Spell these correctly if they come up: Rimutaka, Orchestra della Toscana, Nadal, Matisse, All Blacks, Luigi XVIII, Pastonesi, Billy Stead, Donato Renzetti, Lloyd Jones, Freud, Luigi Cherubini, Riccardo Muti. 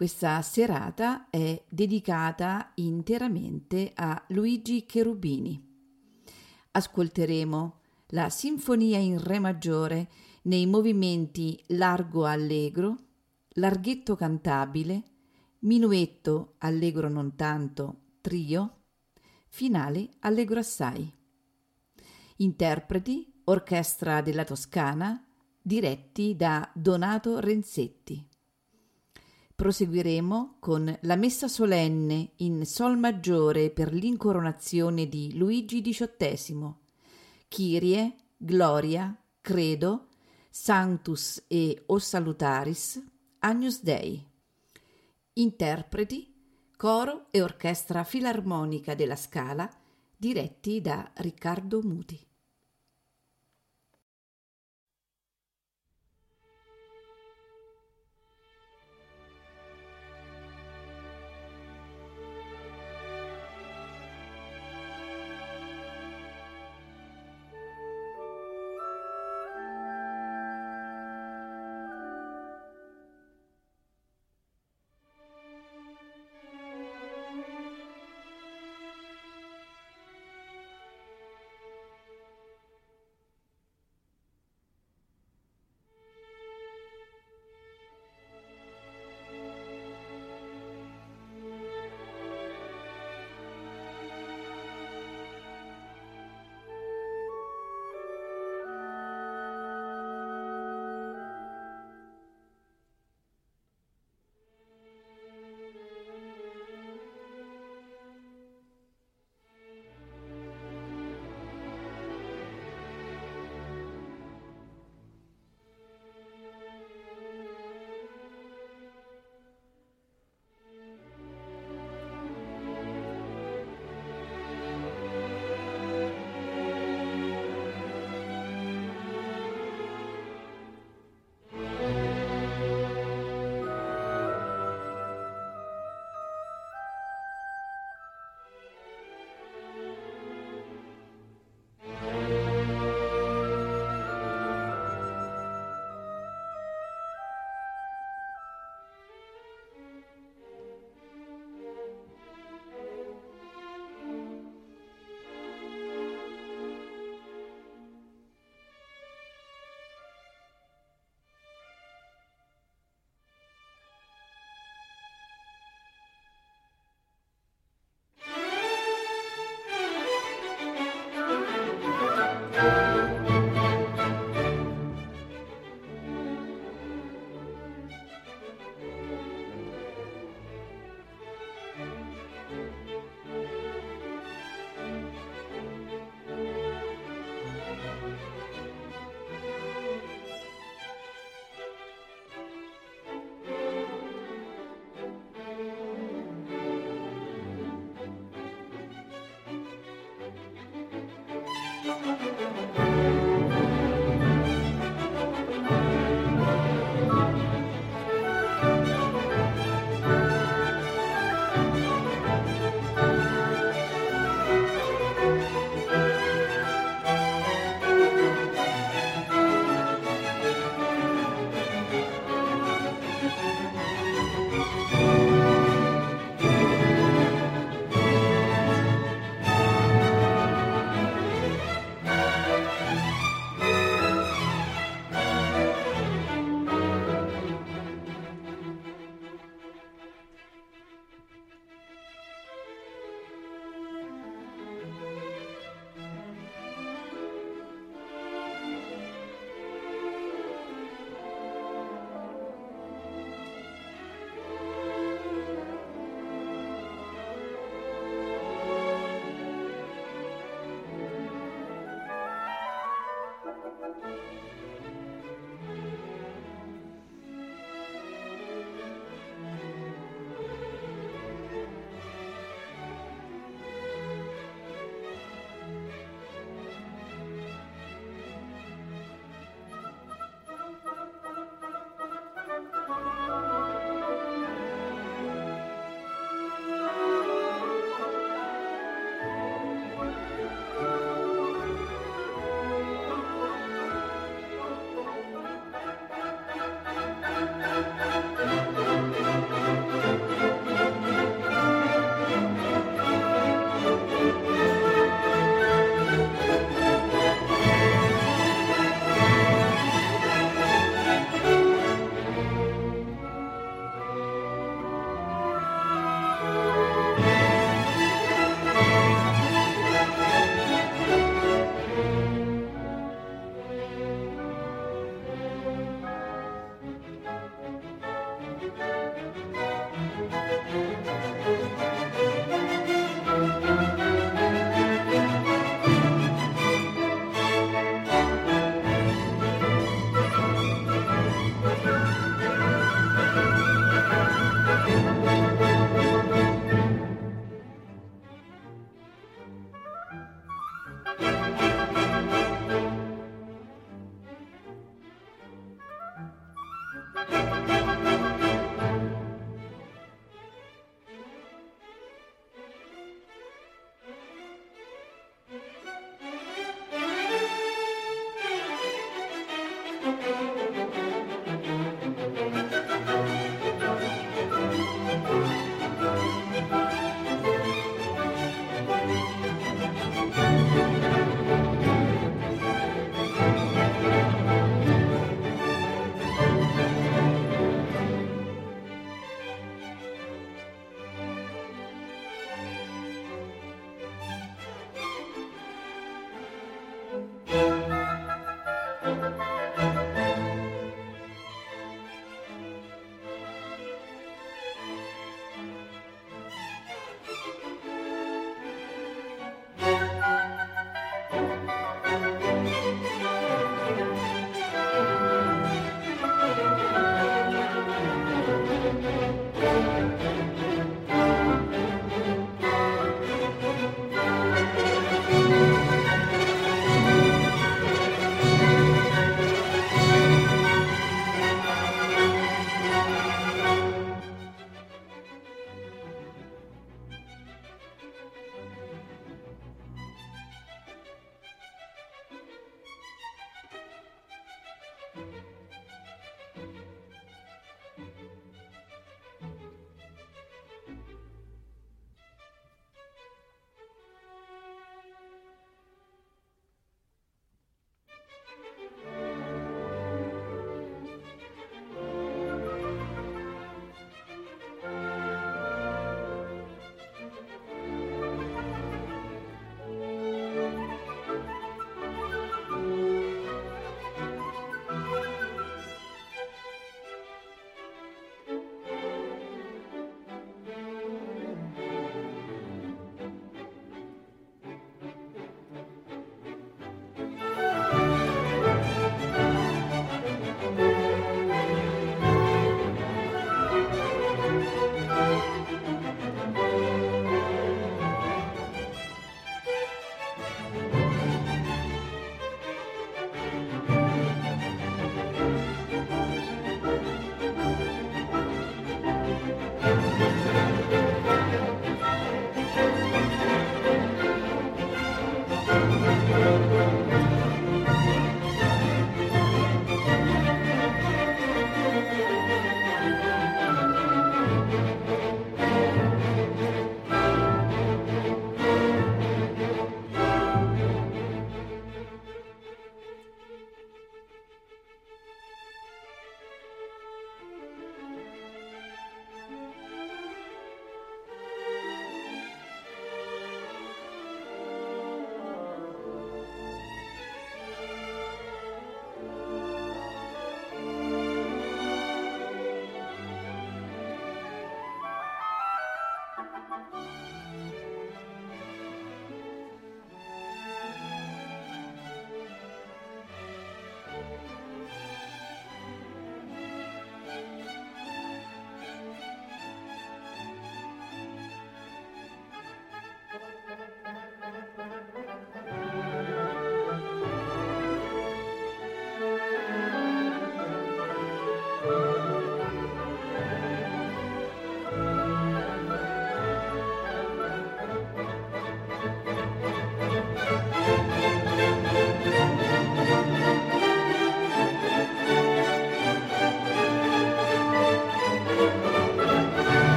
Questa serata è dedicata interamente a Luigi Cherubini. Ascolteremo la Sinfonia in Re maggiore nei movimenti largo allegro, larghetto cantabile, minuetto allegro non tanto, trio, finale allegro assai. Interpreti: Orchestra della Toscana, diretti da Donato Renzetti. Proseguiremo con la messa solenne in Sol maggiore per l'incoronazione di Luigi XVIII, Kyrie, Gloria, Credo, Sanctus e O Salutaris, Agnus Dei. Interpreti: Coro e Orchestra Filarmonica della Scala, diretti da Riccardo Muti.